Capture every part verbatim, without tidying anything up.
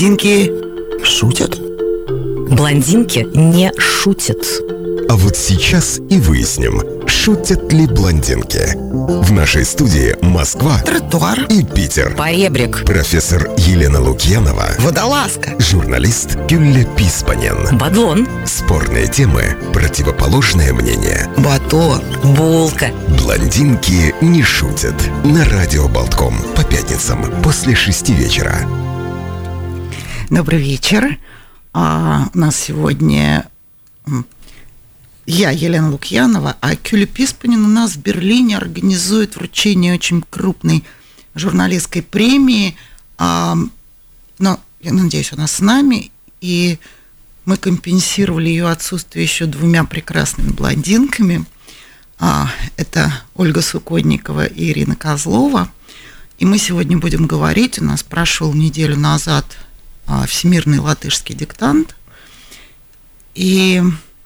Блондинки шутят? Блондинки не шутят. А вот сейчас и выясним, шутят ли блондинки. В нашей студии Москва, тротуар и Питер. Поребрик. Профессор Елена Лукьянова. Водолазка. Журналист Кюлле Писпанен. Бадлон. Спорные темы, противоположное мнение. Батон. Булка. Блондинки не шутят. На радио Болтком по пятницам после шести вечера. Добрый вечер. А у нас сегодня... Я, Елена Лукьянова, а Кюлле Писпанен у нас в Берлине организует вручение очень крупной журналистской премии. Но, я надеюсь, она с нами. И мы компенсировали ее отсутствие еще двумя прекрасными блондинками. Это Ольга Суконникова и Ирина Козлова. И мы сегодня будем говорить. У нас прошел неделю назад Всемирный латышский диктант. И...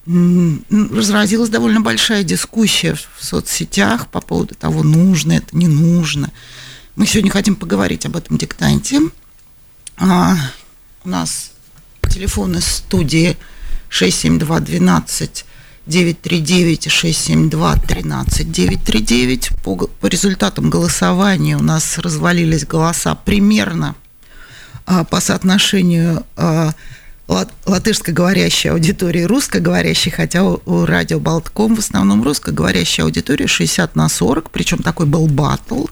разразилась довольно большая дискуссия в соцсетях по поводу того, нужно это, не нужно. Мы сегодня хотим поговорить об этом диктанте. А, у нас телефон из студии шесть семь два один два девять три девять и шесть семь два один три девять три девять. По, по результатам голосования у нас развалились голоса примерно а, по соотношению... А, латышскоговорящая аудитория и русскоговорящая, хотя у радио Болтком в основном русскоговорящая аудитория шестьдесят на сорок, причем такой был батл,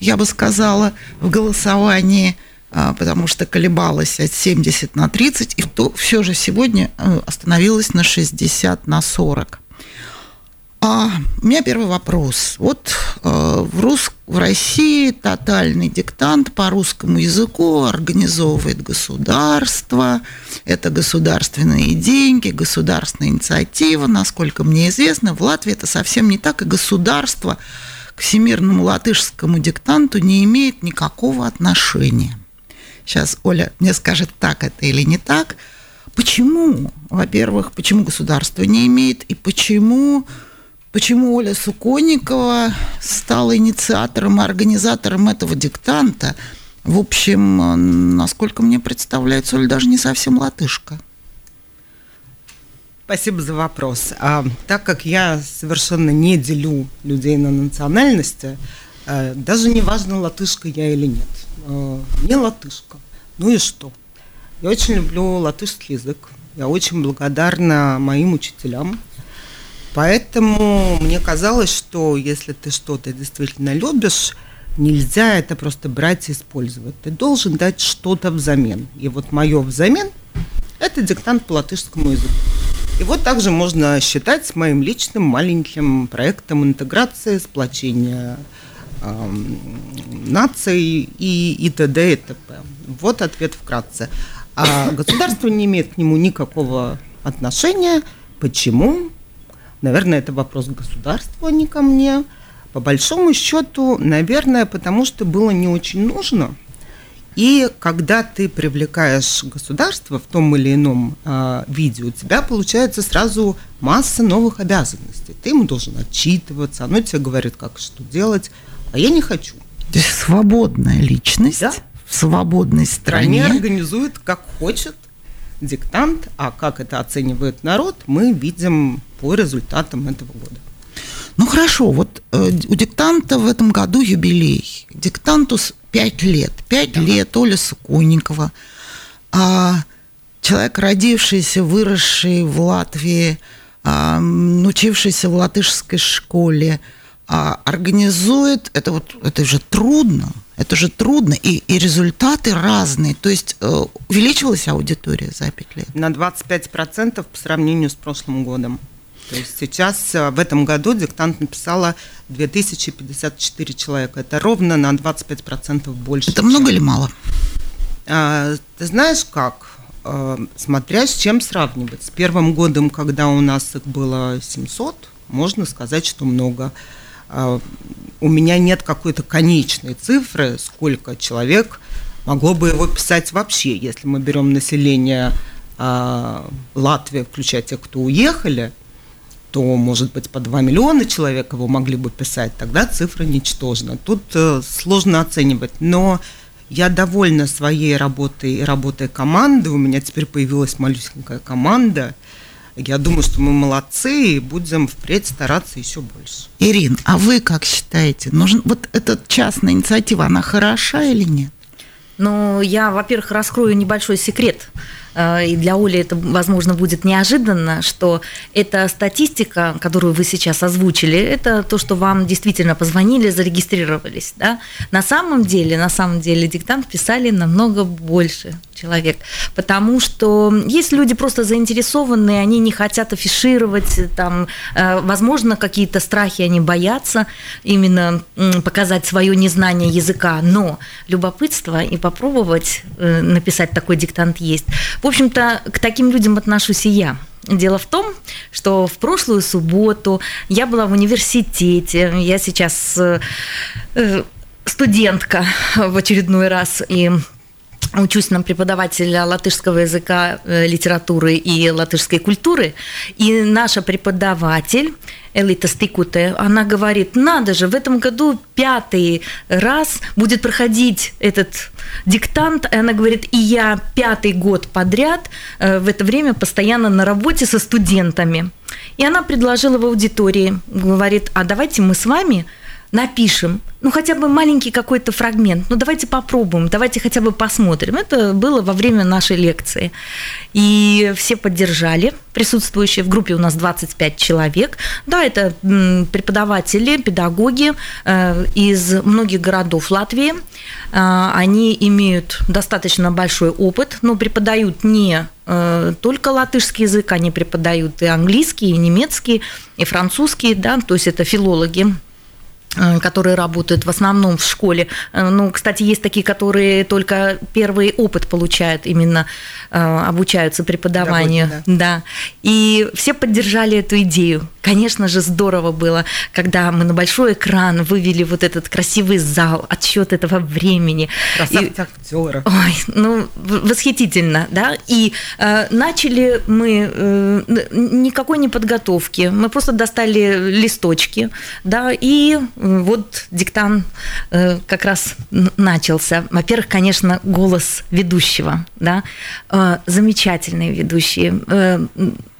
я бы сказала, в голосовании, потому что колебалась от семьдесят на тридцать, и все же сегодня остановилась на шестьдесят на сорок. А, у меня первый вопрос. Вот э, в, рус... в России тотальный диктант по русскому языку организовывает государство. Это государственные деньги, государственная инициатива. Насколько мне известно, в Латвии это совсем не так. И государство к всемирному латышскому диктанту не имеет никакого отношения. Сейчас Оля мне скажет, так это или не так. Почему? Во-первых, почему государство не имеет, и почему... Почему Оля Суконникова стала инициатором и организатором этого диктанта? В общем, насколько мне представляется, Оля даже не совсем латышка. Спасибо за вопрос. А, так как я совершенно не делю людей на национальности, а, даже не важно, латышка я или нет. А, не латышка. Ну и что? Я очень люблю латышский язык. Я очень благодарна моим учителям. Поэтому мне казалось, что если ты что-то действительно любишь, нельзя это просто брать и использовать. Ты должен дать что-то взамен. И вот мое взамен – это диктант по латышскому языку. И вот также можно считать моим личным маленьким проектом интеграции, сплочения э, наций и, и т.д. и т.п. Вот ответ вкратце. А государство не имеет к нему никакого отношения. Почему? Наверное, это вопрос государства, а не ко мне. По большому счету, наверное, потому что было не очень нужно. И когда ты привлекаешь государство в том или ином э, виде, у тебя получается сразу масса новых обязанностей. Ты ему должен отчитываться, оно тебе говорит, как что делать, а я не хочу. То есть свободная личность, да? В свободной стране. Стране организует как хочет диктант, а как это оценивает народ, мы видим по результатам этого года. Ну хорошо, вот э, у диктанта в этом году юбилей. Диктанту пять лет. Пять да. лет Оля Суконникова. А, человек, родившийся, выросший в Латвии, а, учившийся в латышской школе, а, организует... Это, вот, это же трудно. Это же трудно, и, и результаты разные. То есть э, увеличилась аудитория за пять лет? На двадцать пять процентов по сравнению с прошлым годом. То есть сейчас, в этом году, диктант написала две тысячи пятьдесят четыре человека. Это ровно на двадцать пять процентов больше. Это много или мало? Э, ты знаешь как? Э, смотря с чем сравнивать. С первым годом, когда у нас их было семьсот, можно сказать, что много. Uh, у меня нет какой-то конечной цифры, сколько человек могло бы его писать вообще. Если мы берем население uh, Латвии, включая тех, кто уехали, то, может быть, по два миллиона человек его могли бы писать, тогда цифра ничтожна. Тут uh, сложно оценивать. Но Я довольна своей работой и работой команды. У меня теперь появилась малюсенькая команда. Я думаю, что мы молодцы и будем впредь стараться еще больше. Ирин, а вы как считаете, нужен вот эта частная инициатива, она хороша или нет? Ну, я, во-первых, раскрою небольшой секрет. И для Оли это, возможно, будет неожиданно, что эта статистика, которую вы сейчас озвучили, это то, что вам действительно позвонили, зарегистрировались. Да? На самом деле, на самом деле диктант писали намного больше человек, потому что есть люди просто заинтересованные, они не хотят афишировать, там, возможно, какие-то страхи, они боятся именно показать свое незнание языка, но любопытство и попробовать написать такой диктант есть. В общем-то, к таким людям отношусь и я. Дело в том, что в прошлую субботу я была в университете, я сейчас студентка в очередной раз, и учусь на преподавателя латышского языка, литературы и латышской культуры, и наша преподаватель Элита Стыкуте, она говорит, надо же, в этом году пятый раз будет проходить этот диктант, и она говорит, и я пятый год подряд в это время постоянно на работе со студентами. И она предложила в аудитории, говорит, а давайте мы с вами напишем, ну, хотя бы маленький какой-то фрагмент, ну, давайте попробуем, давайте хотя бы посмотрим. Это было во время нашей лекции. И все поддержали, присутствующие в группе у нас двадцать пять человек. Да, это преподаватели, педагоги из многих городов Латвии. Они имеют достаточно большой опыт, но преподают не только латышский язык, они преподают и английский, и немецкий, и французский, да, то есть это филологи, которые работают в основном в школе. Ну, кстати, есть такие, которые только первый опыт получают, именно обучаются преподаванию. Работе, да. Да. И все поддержали эту идею. Конечно же, здорово было, когда мы на большой экран вывели вот этот красивый зал, отсчет этого времени. Красавцы актеры. Ой, ну, восхитительно, да. И э, начали мы э, никакой не подготовки. Мы просто достали листочки, да, и вот диктант как раз начался. Во-первых, конечно, голос ведущего, да, замечательные ведущие.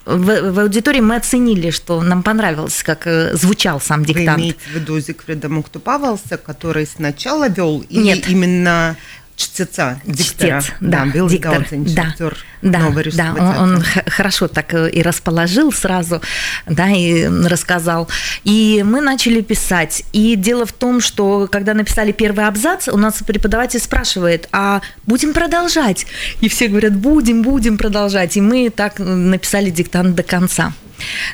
В аудитории мы оценили, что нам понравилось, как звучал сам диктант. Вы имеете в виду Зигфрида Муктупавелса, который сначала вел, или Нет. именно чтеца, диктора? Чтец, да, да, диктор, да. Да, да, он, он хорошо так и расположил сразу, да, и рассказал. И мы начали писать. И дело в том, что когда написали первый абзац, у нас преподаватель спрашивает, а будем продолжать? И все говорят, будем, будем продолжать. И мы так написали диктант до конца.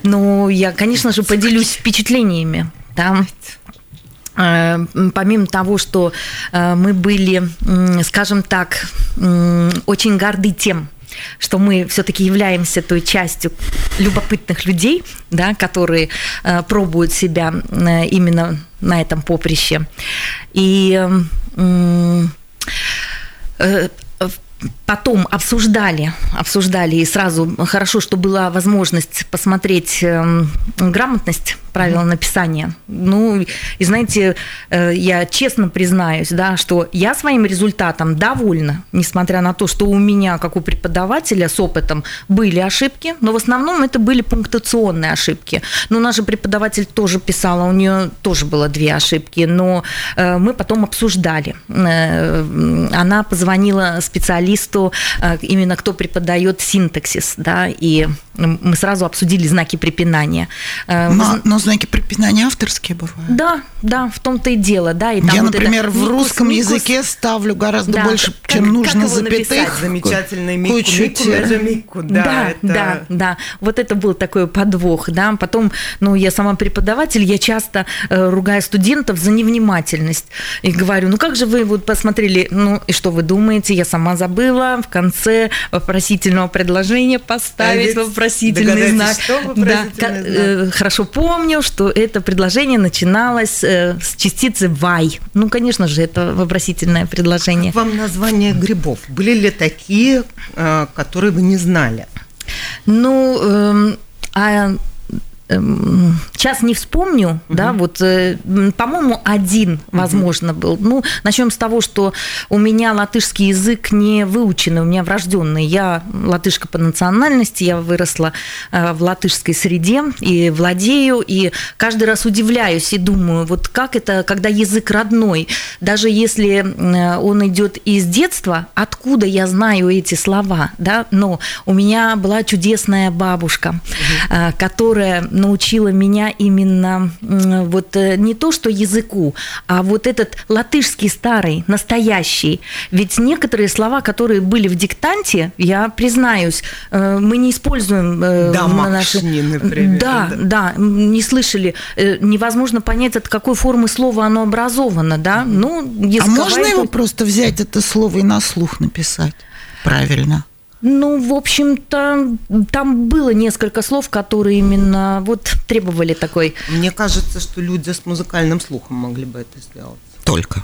Но я, конечно же, поделюсь впечатлениями. Да. Помимо того, что мы были, скажем так, очень горды тем, что мы все-таки являемся той частью любопытных людей, да, которые пробуют себя именно на этом поприще. И потом обсуждали, обсуждали, и сразу хорошо, что была возможность посмотреть грамотность, правила написания. Ну, и знаете, я честно признаюсь, да, что я своим результатом довольна, несмотря на то, что у меня, как у преподавателя с опытом, были ошибки, но в основном это были пунктуационные ошибки. Но наша преподаватель тоже писала, у нее тоже было две ошибки, но мы потом обсуждали. Она позвонила специалисту, именно кто преподает синтаксис, да, и мы сразу обсудили знаки препинания. Но, но знаки препинания авторские бывают. Да, да, в том-то и дело. Да, и там я, вот например, это... в русском микус, языке ставлю гораздо да, больше, как, чем как нужно запятых. Замечательный микку, микку, да, да, это... да, да. Вот это был такой подвох. Да. Потом, ну, я сама преподаватель, я часто э, ругаю студентов за невнимательность. И говорю, ну как же вы вот посмотрели, ну и что вы думаете, я сама забыла в конце вопросительного предложения поставить а вопросительный знак. Что вопросительный да, знак? Хорошо помню, что это предложение начиналось с частицы «вай». Ну, конечно же, это вопросительное предложение. Как вам название грибов? Были ли такие, которые вы не знали? Ну, а... сейчас не вспомню, угу. да, вот, э, по-моему, один, возможно, угу. был. Ну, начнем с того, что у меня латышский язык не выученный, у меня врожденный. Я латышка по национальности, я выросла э, в латышской среде и владею, и каждый раз удивляюсь и думаю, вот как это, когда язык родной, даже если он идет из детства, откуда я знаю эти слова, да, но у меня была чудесная бабушка, угу. которая научила меня именно вот не то, что языку, а вот этот латышский старый, настоящий. Ведь некоторые слова, которые были в диктанте, я признаюсь, мы не используем да, на наши... например. Да, да, да, не слышали. Невозможно понять, от какой формы слова оно образовано, да. Ну, а можно его просто взять это слово и на слух написать? Правильно. Ну, в общем-то, там было несколько слов, которые именно вот требовали такой... Мне кажется, что люди с музыкальным слухом могли бы это сделать. Только.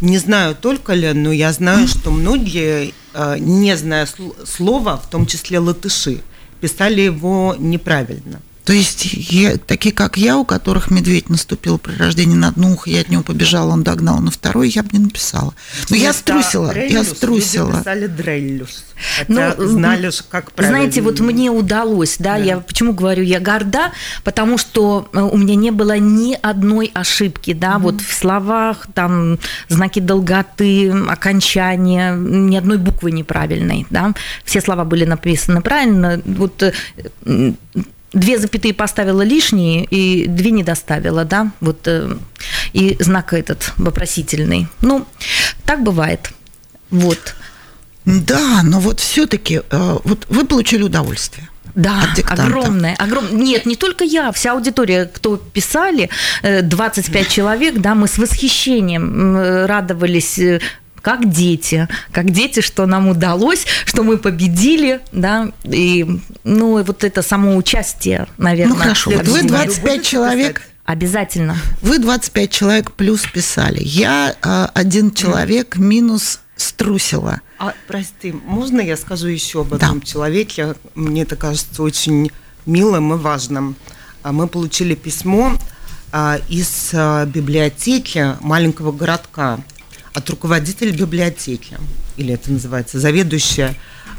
Не знаю, только ли, но я знаю, что многие, не зная слова, в том числе латыши, писали его неправильно. То есть я, такие, как я, у которых медведь наступил при рождении на одно ухо, я от него побежала, он догнал на второе, я бы не написала. Но я струсила, я струсила. Люди писали дреллюс, хотя ну, знали, как правильно. Знаете, вот мне удалось, да, да, я почему говорю, я горда, потому что у меня не было ни одной ошибки, да, mm-hmm. вот в словах, там, знаки долготы, окончания, ни одной буквы неправильной, да. Все слова были написаны правильно, вот... Две запятые поставила лишние, и две не доставила, да, вот, и знак этот вопросительный. Ну, так бывает, вот. Да, но вот все-таки вот вы получили удовольствие. Да, огромное, огромное. Нет, не только я, вся аудитория, кто писали, двадцать пять человек, да, мы с восхищением радовались. Как дети, как дети, что нам удалось, что мы победили, да, и, ну, и вот это само участие, наверное. Ну, хорошо, вот вы двадцать пять человек. Обязательно. Вы двадцать пять человек плюс писали. Я э, один человек минус струсила. А, прости, можно я скажу еще об одном да. человеке? Мне это кажется очень милым и важным. Мы получили письмо э, из э, библиотеки маленького городка, от руководителя библиотеки, или это называется, заведующая,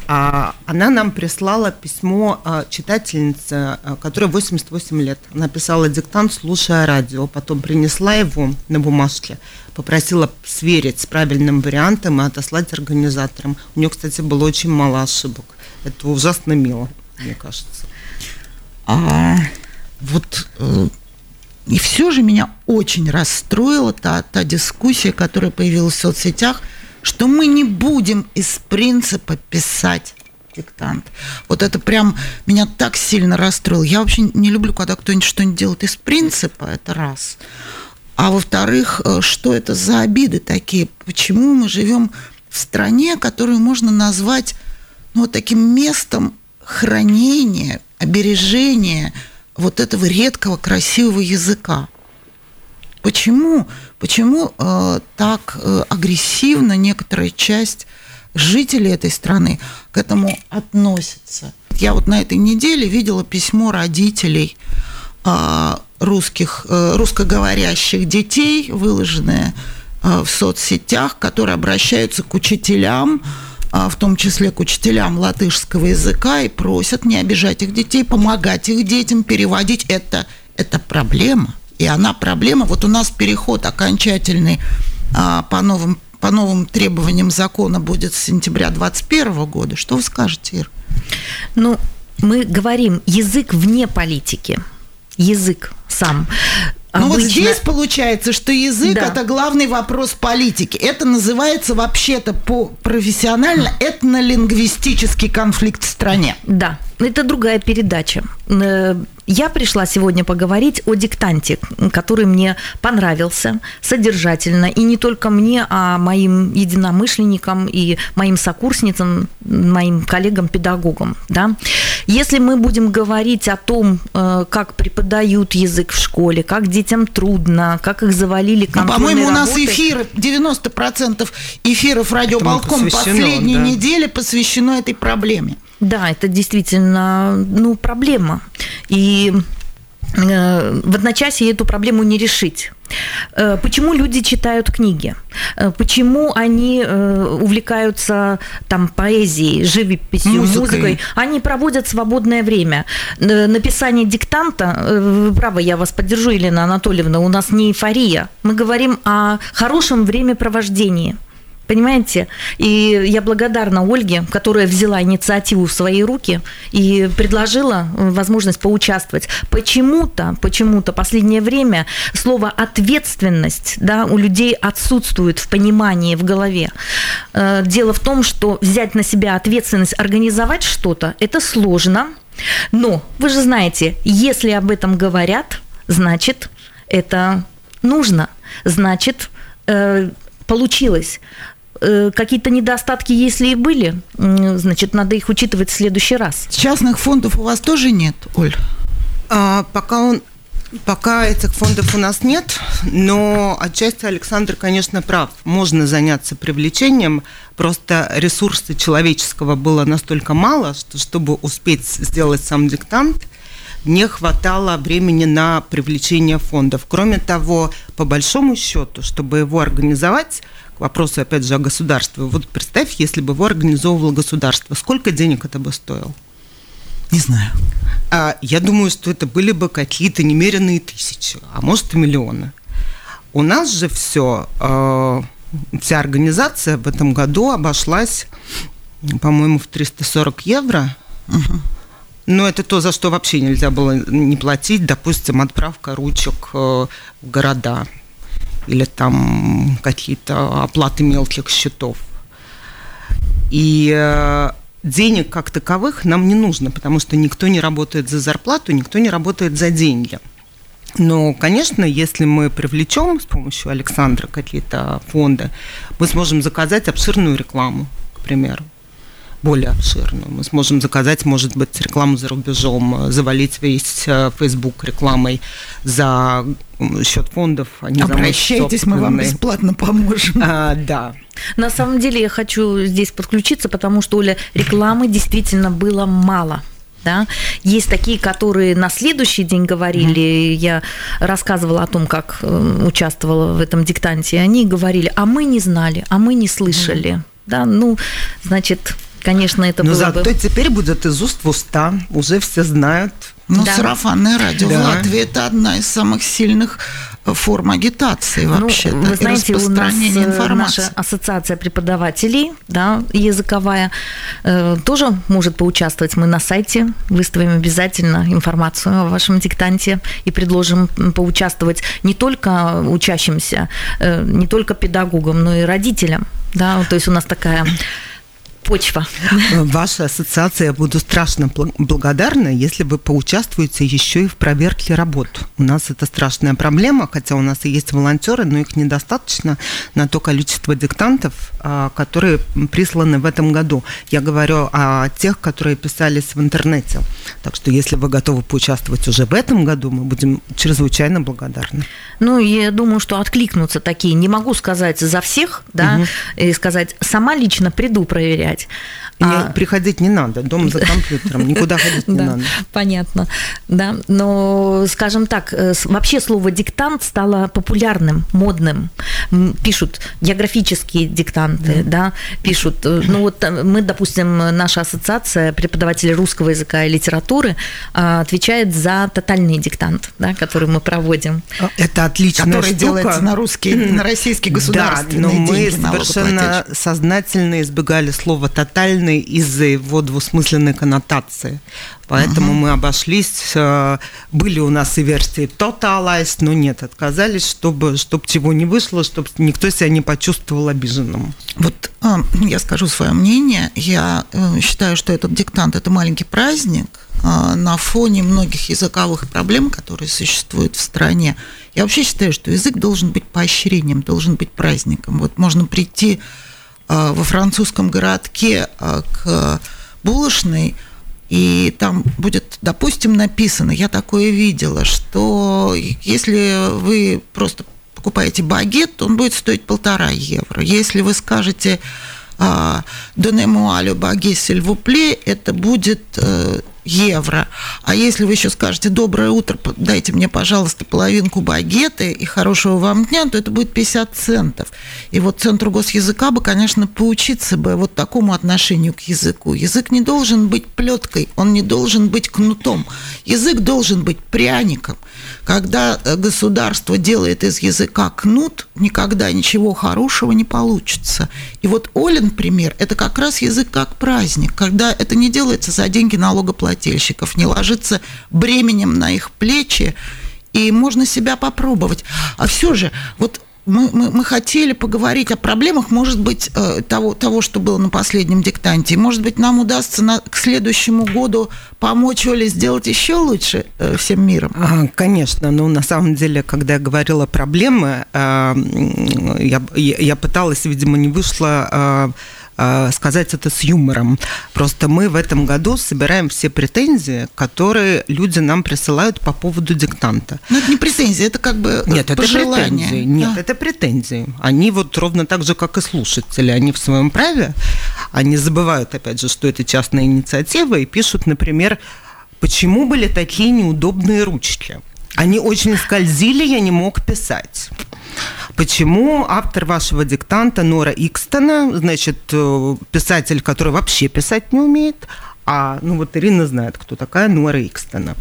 она нам прислала письмо читательнице, которой восемьдесят восемь лет. Она писала диктант, слушая радио, потом принесла его на бумажке, попросила сверить с правильным вариантом и отослать организаторам. У нее, кстати, было очень мало ошибок. Это ужасно мило, мне кажется. А вот... И все же меня очень расстроила та, та дискуссия, которая появилась в соцсетях, что мы не будем из принципа писать диктант. Вот это прям меня так сильно расстроило. Я вообще не люблю, когда кто-нибудь что-нибудь делает из принципа, это раз. А во-вторых, что это за обиды такие? Почему мы живем в стране, которую можно назвать ну, вот таким местом хранения, обережения, вот этого редкого, красивого языка. Почему, почему э, так э, агрессивно некоторая часть жителей этой страны к этому относится? Я вот на этой неделе видела письмо родителей э, русских, э, русскоговорящих детей, выложенное э, в соцсетях, которые обращаются к учителям, в том числе к учителям латышского языка, и просят не обижать их детей, помогать их детям, переводить. Это, это проблема, и она проблема. Вот у нас переход окончательный по новым, по новым требованиям закона будет с сентября двадцать первого года. Что вы скажете, Ир? Ну, мы говорим, язык вне политики, язык сам. Ну обычно... вот здесь получается, что язык да. – это главный вопрос политики. Это называется вообще-то по-профессионально этнолингвистический конфликт в стране. Да, это другая передача. Я пришла сегодня поговорить о диктанте, который мне понравился содержательно. И не только мне, а моим единомышленникам и моим сокурсницам, моим коллегам-педагогам. Да? Если мы будем говорить о том, как преподают язык в школе, как детям трудно, как их завалили контрольной работой... Ну, по-моему, у нас эфир, девяносто процентов эфиров радио «Болтком» последней да. недели посвящено этой проблеме. Да, это действительно, ну, проблема. И в одночасье эту проблему не решить. Почему люди читают книги? Почему они увлекаются там, поэзией, живописью, музыкой. музыкой? Они проводят свободное время. Написание диктанта, вы правы, я вас поддержу, Елена Анатольевна, у нас не эйфория. Мы говорим о хорошем времяпровождении. Понимаете? И я благодарна Ольге, которая взяла инициативу в свои руки и предложила возможность поучаствовать. Почему-то, почему-то в последнее время слово «ответственность», да, у людей отсутствует в понимании, в голове. Дело в том, что взять на себя ответственность, организовать что-то – это сложно. Но вы же знаете, если об этом говорят, значит, это нужно, значит, получилось. Какие-то недостатки, если и были, значит, надо их учитывать в следующий раз. Частных фондов у вас тоже нет, Оль? А, пока, он, пока этих фондов у нас нет, но отчасти Александр, конечно, прав. Можно заняться привлечением, просто ресурса человеческого было настолько мало, что чтобы успеть сделать сам диктант, не хватало времени на привлечение фондов. Кроме того, по большому счету, чтобы его организовать, к вопросу, опять же, о государстве, вот представь, если бы его организовывало государство, сколько денег это бы стоило? Не знаю. А, я думаю, что это были бы какие-то немеренные тысячи, а может и миллионы. У нас же все, э, вся организация в этом году обошлась, по-моему, в триста сорок евро. Угу. Но это то, за что вообще нельзя было не платить, допустим, отправка ручек в города или там какие-то оплаты мелких счетов. И денег как таковых нам не нужно, потому что никто не работает за зарплату, никто не работает за деньги. Но, конечно, если мы привлечем с помощью Александра какие-то фонды, мы сможем заказать обширную рекламу, к примеру. Более обширную. Мы сможем заказать, может быть, рекламу за рубежом, завалить весь Facebook рекламой за счет фондов. А не Обращайтесь, за мы вам бесплатно поможем. А, да. На самом деле я хочу здесь подключиться, потому что, Оля, рекламы действительно было мало. Да? Есть такие, которые на следующий день говорили, mm-hmm. я рассказывала о том, как участвовала в этом диктанте, и они говорили, а мы не знали, а мы не слышали. Mm-hmm. Да, ну, значит... Конечно, это Но было зато бы... зато теперь будет из уст в уста, уже все знают. Ну, да. Сарафанное радио да. в Латвии – это одна из самых сильных форм агитации вообще-то. Ну, вы знаете, у нас наша ассоциация преподавателей, да, языковая, э, тоже может поучаствовать. Мы на сайте выставим обязательно информацию о вашем диктанте и предложим поучаствовать не только учащимся, э, не только педагогам, но и родителям. Да? То есть у нас такая... почва. Ваша ассоциация, я буду страшно благодарна, если вы поучаствуете еще и в проверке работ. У нас это страшная проблема, хотя у нас и есть волонтеры, но их недостаточно на то количество диктантов, которые присланы в этом году. Я говорю о тех, которые писались в интернете. Так что, если вы готовы поучаствовать уже в этом году, мы будем чрезвычайно благодарны. Ну, я думаю, что откликнутся такие. Не могу сказать за всех, да, угу. и сказать, сама лично приду проверять. А... Приходить не надо, дома за компьютером, никуда ходить не да, надо. Понятно, да. Но, скажем так, вообще слово «диктант» стало популярным, модным. Пишут географические диктанты, да, да пишут. Ну вот мы, допустим, наша ассоциация преподавателей русского языка и литературы отвечает за тотальный диктант, да, который мы проводим. Это отличная штука. Который делается на русский, на российский государственный да, но мы совершенно сознательно избегали слова тотальный из-за его двусмысленной коннотации. Поэтому uh-huh. мы обошлись. Были у нас и версии totalized, но нет, отказались, чтобы, чтобы чего не вышло, чтобы никто себя не почувствовал обиженным. Вот я скажу свое мнение. Я считаю, что этот диктант – это маленький праздник на фоне многих языковых проблем, которые существуют в стране. Я вообще считаю, что язык должен быть поощрением, должен быть праздником. Вот можно прийти во французском городке к булочной, и там будет, допустим, написано, я такое видела, что если вы просто покупаете багет, он будет стоить полтора евро. Если вы скажете «Donnez-moi le baguette, s'il vous plaît», это будет евро. А если вы еще скажете «доброе утро, дайте мне, пожалуйста, половинку багеты и хорошего вам дня», то это будет пятьдесят центов. И вот Центру госязыка бы, конечно, поучиться бы вот такому отношению к языку. Язык не должен быть плеткой, он не должен быть кнутом. Язык должен быть пряником. Когда государство делает из языка кнут, никогда ничего хорошего не получится. И вот Олин пример – это как раз язык как праздник, когда это не делается за деньги налогоплательщиков, не ложится бременем на их плечи, и можно себя попробовать. А все же, вот мы, мы, мы хотели поговорить о проблемах, может быть, того, того, что было на последнем диктанте. И, может быть, нам удастся на, к следующему году помочь Оле сделать еще лучше всем миром? А, конечно, но на самом деле, когда я говорила проблемы, я, я пыталась, видимо, не вышло... сказать это с юмором. Просто мы в этом году собираем все претензии, которые люди нам присылают по поводу диктанта. Но это не претензии, это как бы Нет, пожелания. Это претензии. Нет, да. это претензии. Они вот ровно так же, как и слушатели. Они в своем праве, они забывают, опять же, что это частная инициатива, и пишут, например, почему были такие неудобные ручки? Они очень скользили, я не мог писать. Почему автор вашего диктанта Нора Икстона, значит, писатель, который вообще писать не умеет, а, ну вот Ирина знает, кто такая Нора Икстона.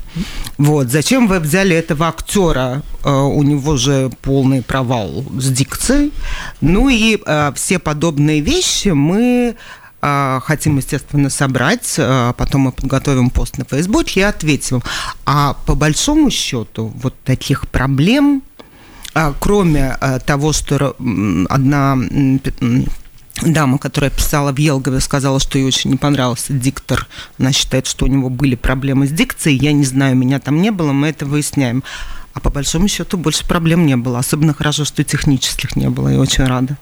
Вот, зачем вы взяли этого актера? У него же полный провал с дикцией. Ну и все подобные вещи мы... хотим, естественно, собрать, потом мы подготовим пост на Фейсбуке и ответим. А по большому счету вот таких проблем, кроме того, что одна дама, которая писала в Елгове, сказала, что ей очень не понравился диктор, она считает, что у него были проблемы с дикцией, я не знаю, меня там не было, мы это выясняем. А по большому счету больше проблем не было, особенно хорошо, что технических не было, я очень рада.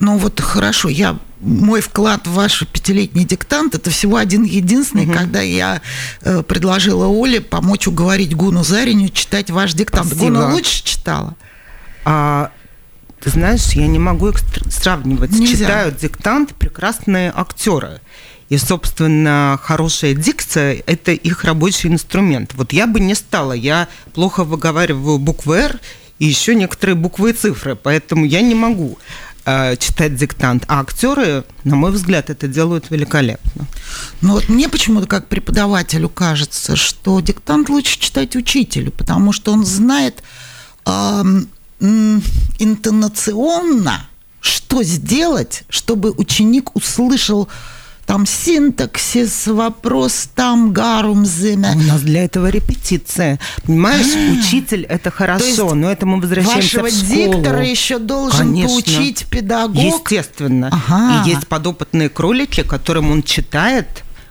Ну вот хорошо, я, мой вклад в ваш пятилетний диктант – это всего один-единственный, угу. когда я э, предложила Оле помочь уговорить Гуну Зариню читать ваш диктант. Спасибо. Гуна лучше читала? А, ты знаешь, я не могу их сравнивать. Нельзя. Читают диктант прекрасные актеры. И, собственно, хорошая дикция – это их рабочий инструмент. Вот я бы не стала, я плохо выговариваю буквы «Р», и еще некоторые буквы и цифры, поэтому я не могу э, читать диктант. А актеры, на мой взгляд, это делают великолепно. Ну вот мне почему-то как преподавателю кажется, что диктант лучше читать учителю, потому что он знает э, э, интонационно, что сделать, чтобы ученик услышал там синтаксис, вопрос там гарум зиме. У нас для этого репетиция. Понимаешь, а, учитель – это хорошо, но это мы возвращаемся в школу. Вашего диктора еще должен Конечно. поучить педагог? Естественно. Ага. И есть подопытные кролики, которым он читает,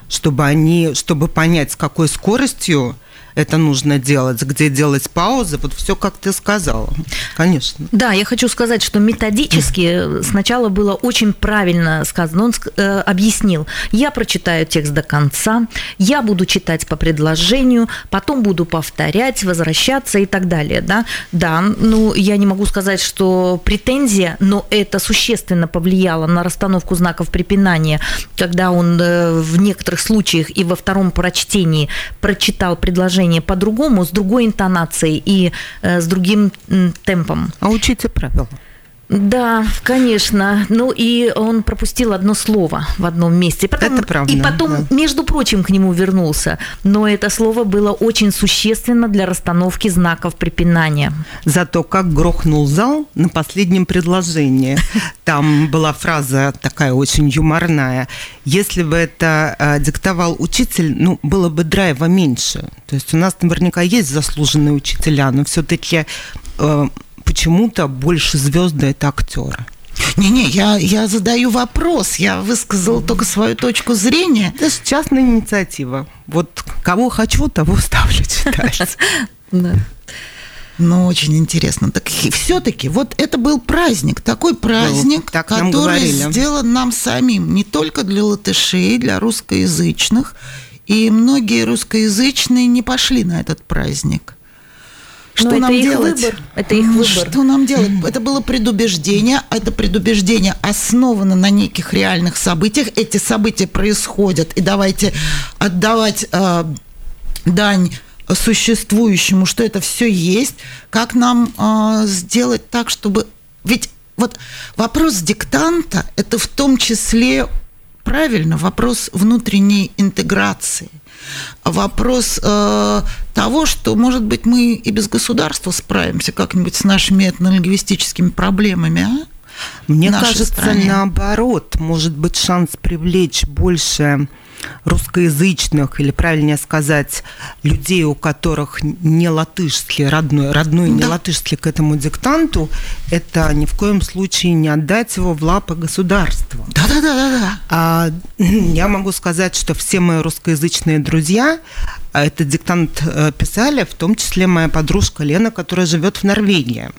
чтобы они, чтобы понять, с какой скоростью это нужно делать, где делать паузы, вот все, как ты сказала, конечно. Да, я хочу сказать, что методически сначала было очень правильно сказано, он э, объяснил, я прочитаю текст до конца, я буду читать по предложению, потом буду повторять, возвращаться и так далее, да, да, ну, я не могу сказать, что претензия, но это существенно повлияло на расстановку знаков препинания, когда он э, в некоторых случаях и во втором прочтении прочитал предложение по-другому, с другой интонацией и э, с другим м, темпом. А учите правила. Да, конечно. Ну и он пропустил одно слово в одном месте. Потом, это правда. И потом, да. между прочим, к нему вернулся. Но это слово было очень существенно для расстановки знаков препинания. Зато как грохнул зал на последнем предложении. Там была фраза такая очень юморная. Если бы это диктовал учитель, ну, было бы драйва меньше. То есть у нас наверняка есть заслуженные учителя, но все-таки... Э, почему-то больше звезды – это актеры. Не-не, я, я задаю вопрос, я высказала mm-hmm. только свою точку зрения. Это же частная инициатива. Вот кого хочу, того ставлю читать. Ну, очень интересно. Так все-таки вот это был праздник, такой праздник, ну, так который сделан нам самим, не только для латышей, для русскоязычных. И многие русскоязычные не пошли на этот праздник. Что нам делать? Выбор. Это их выбор. Что нам делать? Это было предубеждение, это предубеждение основано на неких реальных событиях. Эти события происходят, и давайте отдавать э, дань существующему, что это все есть. Как нам э, сделать так, чтобы... Ведь вот вопрос диктанта – это в том числе, правильно, вопрос внутренней интеграции. Вопрос э, того, что, может быть, мы и без государства справимся как-нибудь с нашими этнолингвистическими проблемами, а? Мне кажется, стране. Наоборот, может быть, шанс привлечь больше русскоязычных, или, правильнее сказать, людей, у которых не латышский, родной, родной да. не латышский к этому диктанту, это ни в коем случае не отдать его в лапы государства. Да-да-да-да. А, я могу сказать, что все мои русскоязычные друзья этот диктант писали, в том числе моя подружка Лена, которая живет в Норвегии.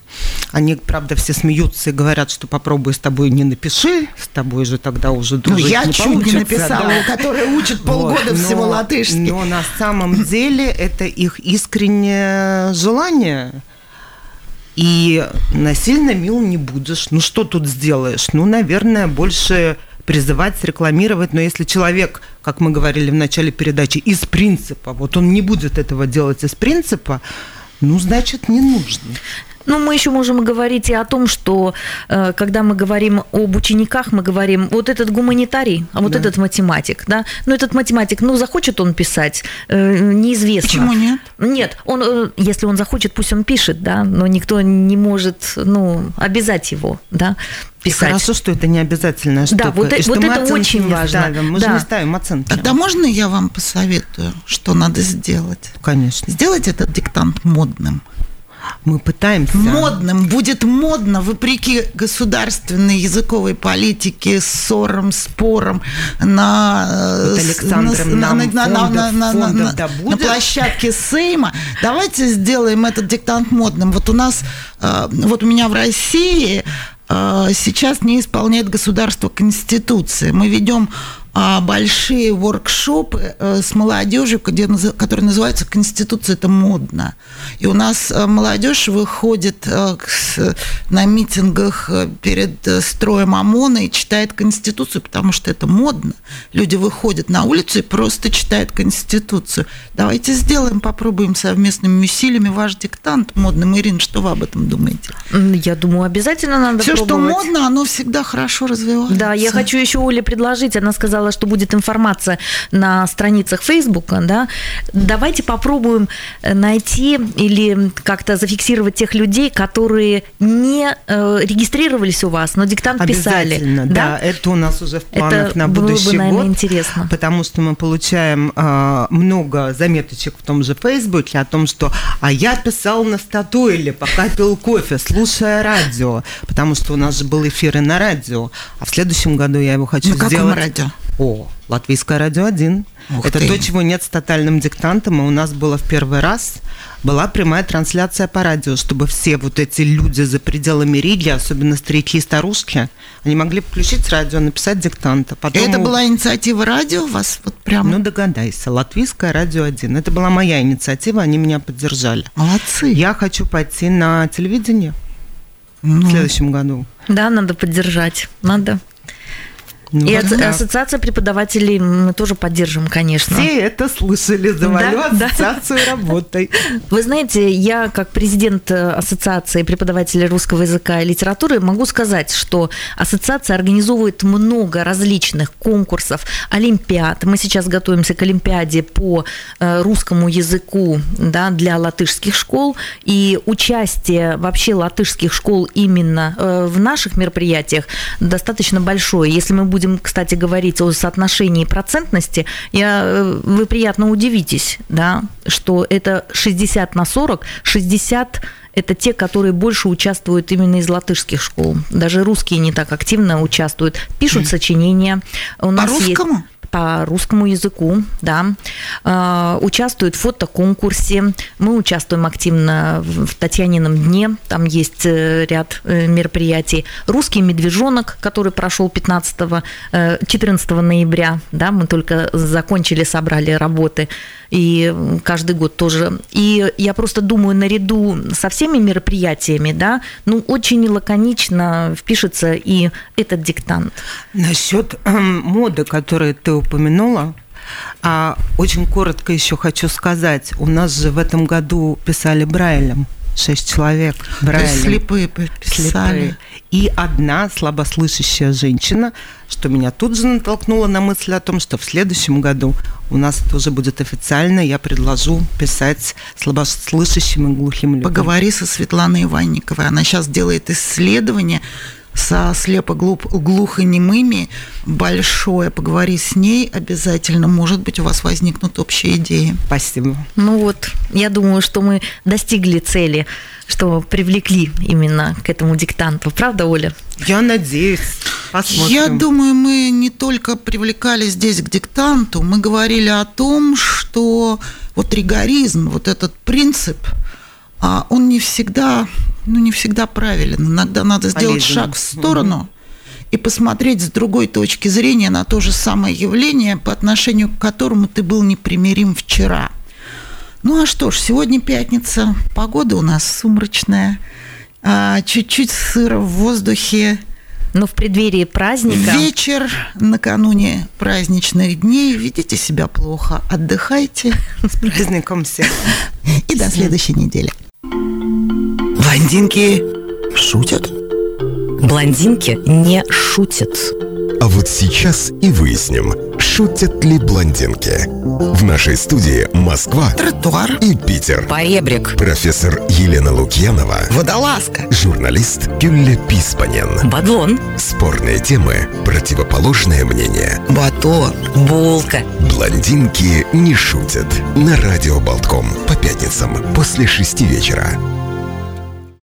Они, правда, все смеются и говорят, что попробуй с тобой не напиши, с тобой же тогда уже дружить не получится. Ну, я чуть не написала, да. которая учит полгода вот, но, всего латышский. Но на самом деле это их искреннее желание. И насильно мил не будешь. Ну, что тут сделаешь? Ну, наверное, больше... призывать, рекламировать, но если человек, как мы говорили в начале передачи, из принципа, вот он не будет этого делать из принципа, ну, значит, не нужно. Ну, мы еще можем говорить и о том, что э, когда мы говорим об учениках, мы говорим, вот этот гуманитарий, а вот да. этот математик, да, ну, этот математик, ну, захочет он писать, э, неизвестно. Почему нет? Нет, он, э, если он захочет, пусть он пишет, да, но никто не может, ну, обязать его, да, писать. И хорошо, что это не обязательная штука. Да, вот, и что вот мы это очень важно. Ставим. Мы да. же не ставим оценки. Тогда можно я вам посоветую, что надо сделать? Конечно. Сделать этот диктант модным. Мы пытаемся. Модным. Будет модно, вопреки государственной языковой политике, ссорам, спорам на, вот Александром на, нам на, фондов, на, на, фондов, да на площадке Сейма. Давайте сделаем этот диктант модным. Вот у нас, вот у меня в России сейчас не исполняет государство Конституции. Мы ведем большие воркшопы с молодежью, где, которые называются «Конституция – это модно». И у нас молодежь выходит на митингах перед строем ОМОНа и читает Конституцию, потому что это модно. Люди выходят на улицу и просто читают Конституцию. Давайте сделаем, попробуем совместными усилиями ваш диктант модным. Ирина, что вы об этом думаете? Я думаю, обязательно надо Все, пробовать. Все, что модно, оно всегда хорошо развивается. Да, я хочу еще Оле предложить. Она сказала, что будет информация на страницах Фейсбука, да, давайте попробуем найти или как-то зафиксировать тех людей, которые не э, регистрировались у вас, но диктант писали. Обязательно, да? да, это у нас уже в планах это на будущий бы, наверное, год, интересно. Потому что мы получаем э, много заметочек в том же Фейсбуке о том, что «а я писал на статуэле, пока пил кофе, слушая радио», потому что у нас же был эфир и на радио, а в следующем году я его хочу ну, сделать... радио? О, Латвийское радио один. Ух Это ты. То, чего нет с тотальным диктантом. И у нас было в первый раз, была прямая трансляция по радио, чтобы все вот эти люди за пределами Риги, особенно старики и старушки, они могли включить радио, написать диктанта. Потом... Это была инициатива радио у вас? Вот прям... Ну, догадайся, Латвийское радио один. Это была моя инициатива, они меня поддержали. Молодцы. Я хочу пойти на телевидение ну. в следующем году. Да, надо поддержать, надо. Ну, и да. ассоциация преподавателей мы тоже поддержим, конечно. Все это слышали, завалю да, ассоциацию да. работой. Вы знаете, я как президент ассоциации преподавателей русского языка и литературы могу сказать, что ассоциация организовывает много различных конкурсов, олимпиад. Мы сейчас готовимся к олимпиаде по русскому языку да, для латышских школ. И участие вообще латышских школ именно в наших мероприятиях достаточно большое. Если мы будем Будем, кстати, говорить о соотношении процентности, я, вы приятно удивитесь, да, что это шестьдесят на сорок, шестьдесят это те, которые больше участвуют именно из латышских школ. Даже русские не так активно участвуют, пишут сочинения. У нас по-русскому? Есть... по русскому языку, да, э, участвуют в фотоконкурсе, мы участвуем активно в Татьянином дне, там есть ряд мероприятий. Русский медвежонок, который прошел пятнадцатого, четырнадцатого ноября, да, мы только закончили, собрали работы, и каждый год тоже. И я просто думаю, наряду со всеми мероприятиями, да, ну, очень лаконично впишется и этот диктант. Насчет моды, которую ты упомянула, очень коротко еще хочу сказать. У нас же в этом году писали брайлем. Шесть человек брали. Слепые писали. И одна слабослышащая женщина, что меня тут же натолкнуло на мысль о том, что в следующем году у нас это уже будет официально, я предложу писать слабослышащим и глухим людям. Поговори со Светланой Иванниковой. Она сейчас делает исследование со слепо-глухонемыми большое. Поговори с ней обязательно. Может быть, у вас возникнут общие идеи. Спасибо. Ну вот, я думаю, что мы достигли цели, что привлекли именно к этому диктанту. Правда, Оля? Я надеюсь. Посмотрим. Я думаю, мы не только привлекали здесь к диктанту, мы говорили о том, что вот ригоризм, вот этот принцип, он не всегда... Ну, не всегда правилен. Иногда надо сделать Полезно. шаг в сторону угу. и посмотреть с другой точки зрения на то же самое явление, по отношению к которому ты был непримирим вчера. Ну, а что ж, сегодня пятница, погода у нас сумрачная, чуть-чуть сыро в воздухе. Но в преддверии праздника... Вечер накануне праздничных дней. Ведите себя плохо, отдыхайте. С праздником всех. И до следующей недели. Блондинки шутят? Блондинки не шутят. А вот сейчас и выясним, шутят ли блондинки. В нашей студии Москва, тротуар и Питер. Поребрик. Профессор Елена Лукьянова. Водолазка. Журналист Кюлле Писпанен. Бадлон. Спорные темы, противоположное мнение. Батон. Булка. Блондинки не шутят. На радио Болтком по пятницам после шести вечера.